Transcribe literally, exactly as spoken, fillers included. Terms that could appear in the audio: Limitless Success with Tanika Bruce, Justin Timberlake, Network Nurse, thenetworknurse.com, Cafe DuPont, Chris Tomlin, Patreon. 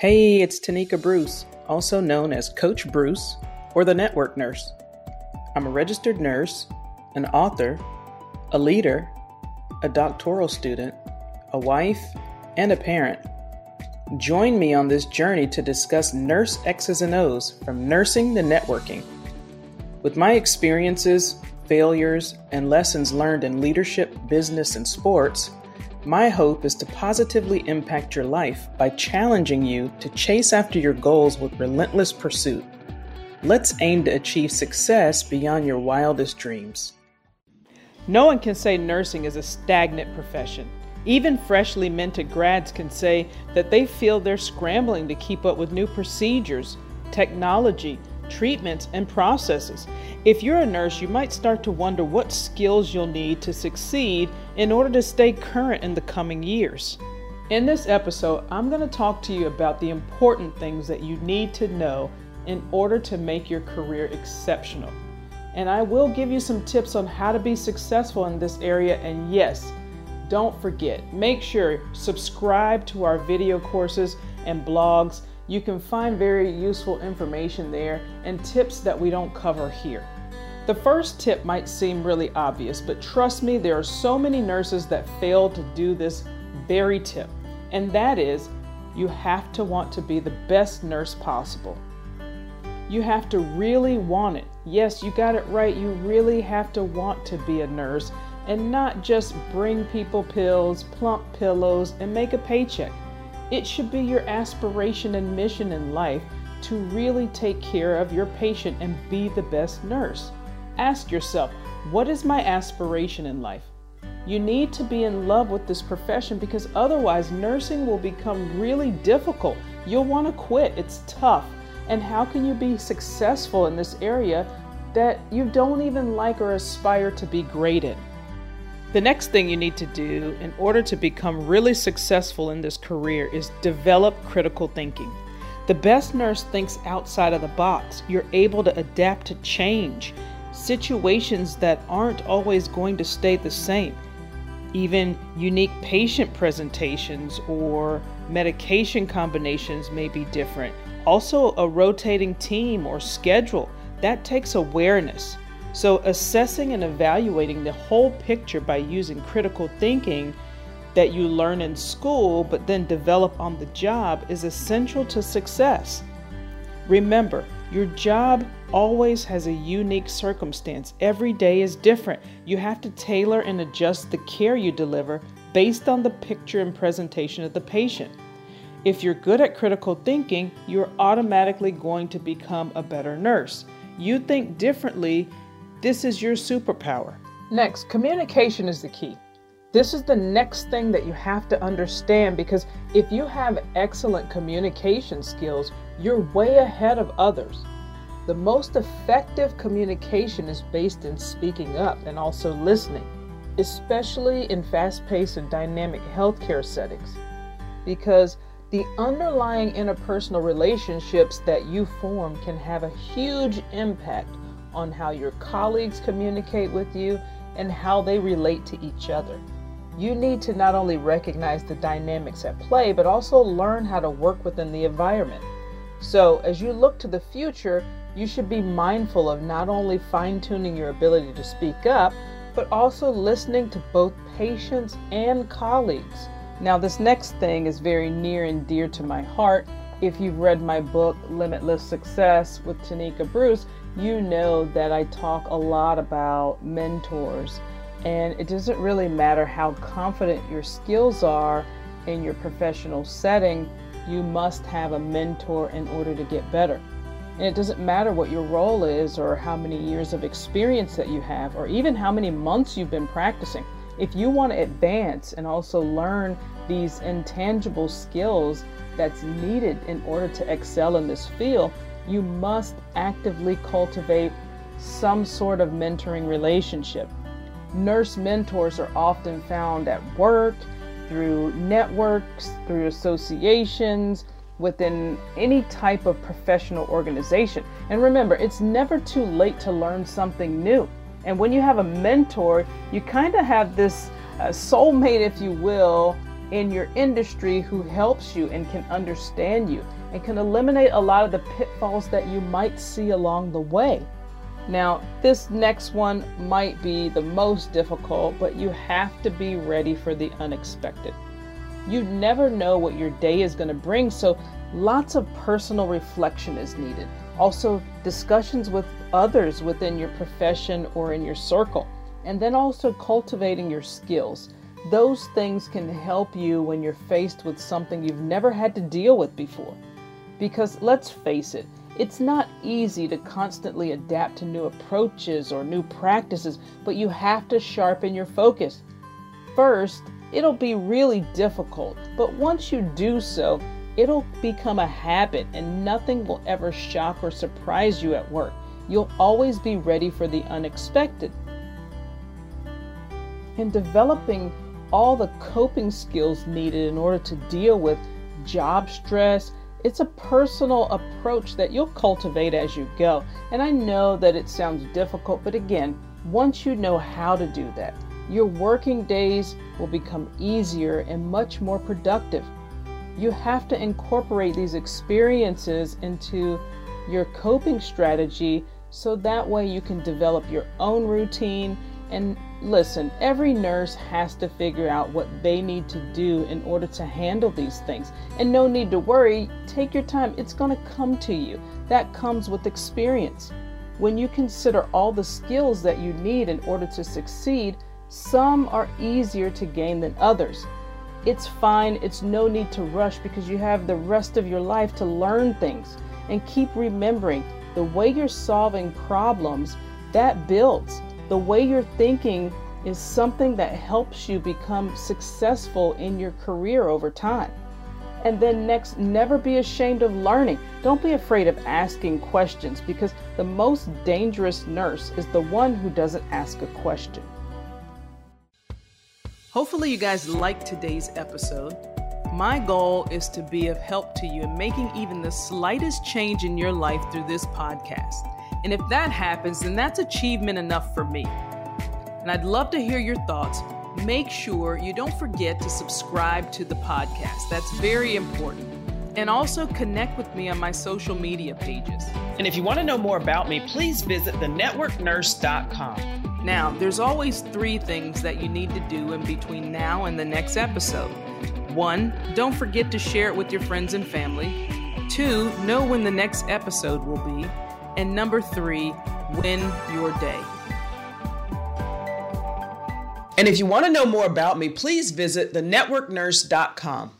Hey, it's Tanika Bruce, also known as Coach Bruce or the Network Nurse. I'm a registered nurse, an author, a leader, a doctoral student, a wife, and a parent. Join me on this journey to discuss nurse X's and O's from nursing to networking. With my experiences, failures, and lessons learned in leadership, business, and sports, my hope is to positively impact your life by challenging you to chase after your goals with relentless pursuit. Let's aim to achieve success beyond your wildest dreams. No one can say nursing is a stagnant profession. Even freshly minted grads can say that they feel they're scrambling to keep up with new procedures, technology, treatments, and processes. If you're a nurse, you might start to wonder what skills you'll need to succeed in order to stay current in the coming years. In this episode, I'm going to talk to you about the important things that you need to know in order to make your career exceptional. And I will give you some tips on how to be successful in this area. And yes, don't forget, make sure subscribe to our video courses and blogs. You can find very useful information there and tips that we don't cover here. The first tip might seem really obvious, but trust me, there are so many nurses that fail to do this very tip, and that is you have to want to be the best nurse possible. You have to really want it. Yes, you got it right. You really have to want to be a nurse and not just bring people pills, plump pillows, and make a paycheck. It should be your aspiration and mission in life to really take care of your patient and be the best nurse. Ask yourself, what is my aspiration in life? You need to be in love with this profession because otherwise nursing will become really difficult. You'll want to quit. It's tough. And how can you be successful in this area that you don't even like or aspire to be great in? The next thing you need to do in order to become really successful in this career is develop critical thinking. The best nurse thinks outside of the box. You're able to adapt to change, situations that aren't always going to stay the same. Even unique patient presentations or medication combinations may be different. Also, a rotating team or schedule, that takes awareness. So assessing and evaluating the whole picture by using critical thinking that you learn in school but then develop on the job is essential to success. Remember, your job always has a unique circumstance. Every day is different. You have to tailor and adjust the care you deliver based on the picture and presentation of the patient. If you're good at critical thinking, you're automatically going to become a better nurse. You think differently. This is your superpower. Next, communication is the key. This is the next thing that you have to understand because if you have excellent communication skills, you're way ahead of others. The most effective communication is based in speaking up and also listening, especially in fast-paced and dynamic healthcare settings, because the underlying interpersonal relationships that you form can have a huge impact on how your colleagues communicate with you and how they relate to each other. You need to not only recognize the dynamics at play, but also learn how to work within the environment. So as you look to the future, you should be mindful of not only fine-tuning your ability to speak up, but also listening to both patients and colleagues. Now, this next thing is very near and dear to my heart. If you've read my book, Limitless Success with Tanika Bruce, you know that I talk a lot about mentors, and it doesn't really matter how confident your skills are in your professional setting, you must have a mentor in order to get better. And it doesn't matter what your role is or how many years of experience that you have or even how many months you've been practicing. If you want to advance and also learn these intangible skills that's needed in order to excel in this field, you must actively cultivate some sort of mentoring relationship. Nurse mentors are often found at work, through networks, through associations, within any type of professional organization. And remember, it's never too late to learn something new. And when you have a mentor, you kind of have this uh, soulmate, if you will, in your industry who helps you and can understand you and can eliminate a lot of the pitfalls that you might see along the way. Now, this next one might be the most difficult, but you have to be ready for the unexpected. You never know what your day is going to bring, so lots of personal reflection is needed. Also, discussions with others within your profession or in your circle, and then also cultivating your skills. Those things can help you when you're faced with something you've never had to deal with before. Because let's face it, it's not easy to constantly adapt to new approaches or new practices, but you have to sharpen your focus. First, it'll be really difficult, but once you do so, it'll become a habit and nothing will ever shock or surprise you at work. You'll always be ready for the unexpected. And developing all the coping skills needed in order to deal with job stress, it's a personal approach that you'll cultivate as you go. And I know that it sounds difficult, but again, once you know how to do that, your working days will become easier and much more productive. You have to incorporate these experiences into your coping strategy so that way you can develop your own routine. And listen, every nurse has to figure out what they need to do in order to handle these things. And no need to worry, take your time. It's going to come to you. That comes with experience. When you consider all the skills that you need in order to succeed, some are easier to gain than others. It's fine, it's no need to rush because you have the rest of your life to learn things. And keep remembering, the way you're solving problems, that builds. The way you're thinking is something that helps you become successful in your career over time. And then next, never be ashamed of learning. Don't be afraid of asking questions because the most dangerous nurse is the one who doesn't ask a question. Hopefully you guys liked today's episode. My goal is to be of help to you in making even the slightest change in your life through this podcast. And if that happens, then that's achievement enough for me. And I'd love to hear your thoughts. Make sure you don't forget to subscribe to the podcast. That's very important. And also connect with me on my social media pages. And if you want to know more about me, please visit the network nurse dot com. Now, there's always three things that you need to do in between now and the next episode. One, don't forget to share it with your friends and family. Two, know when the next episode will be. And number three, win your day. And if you want to know more about me, please visit the network nurse dot com.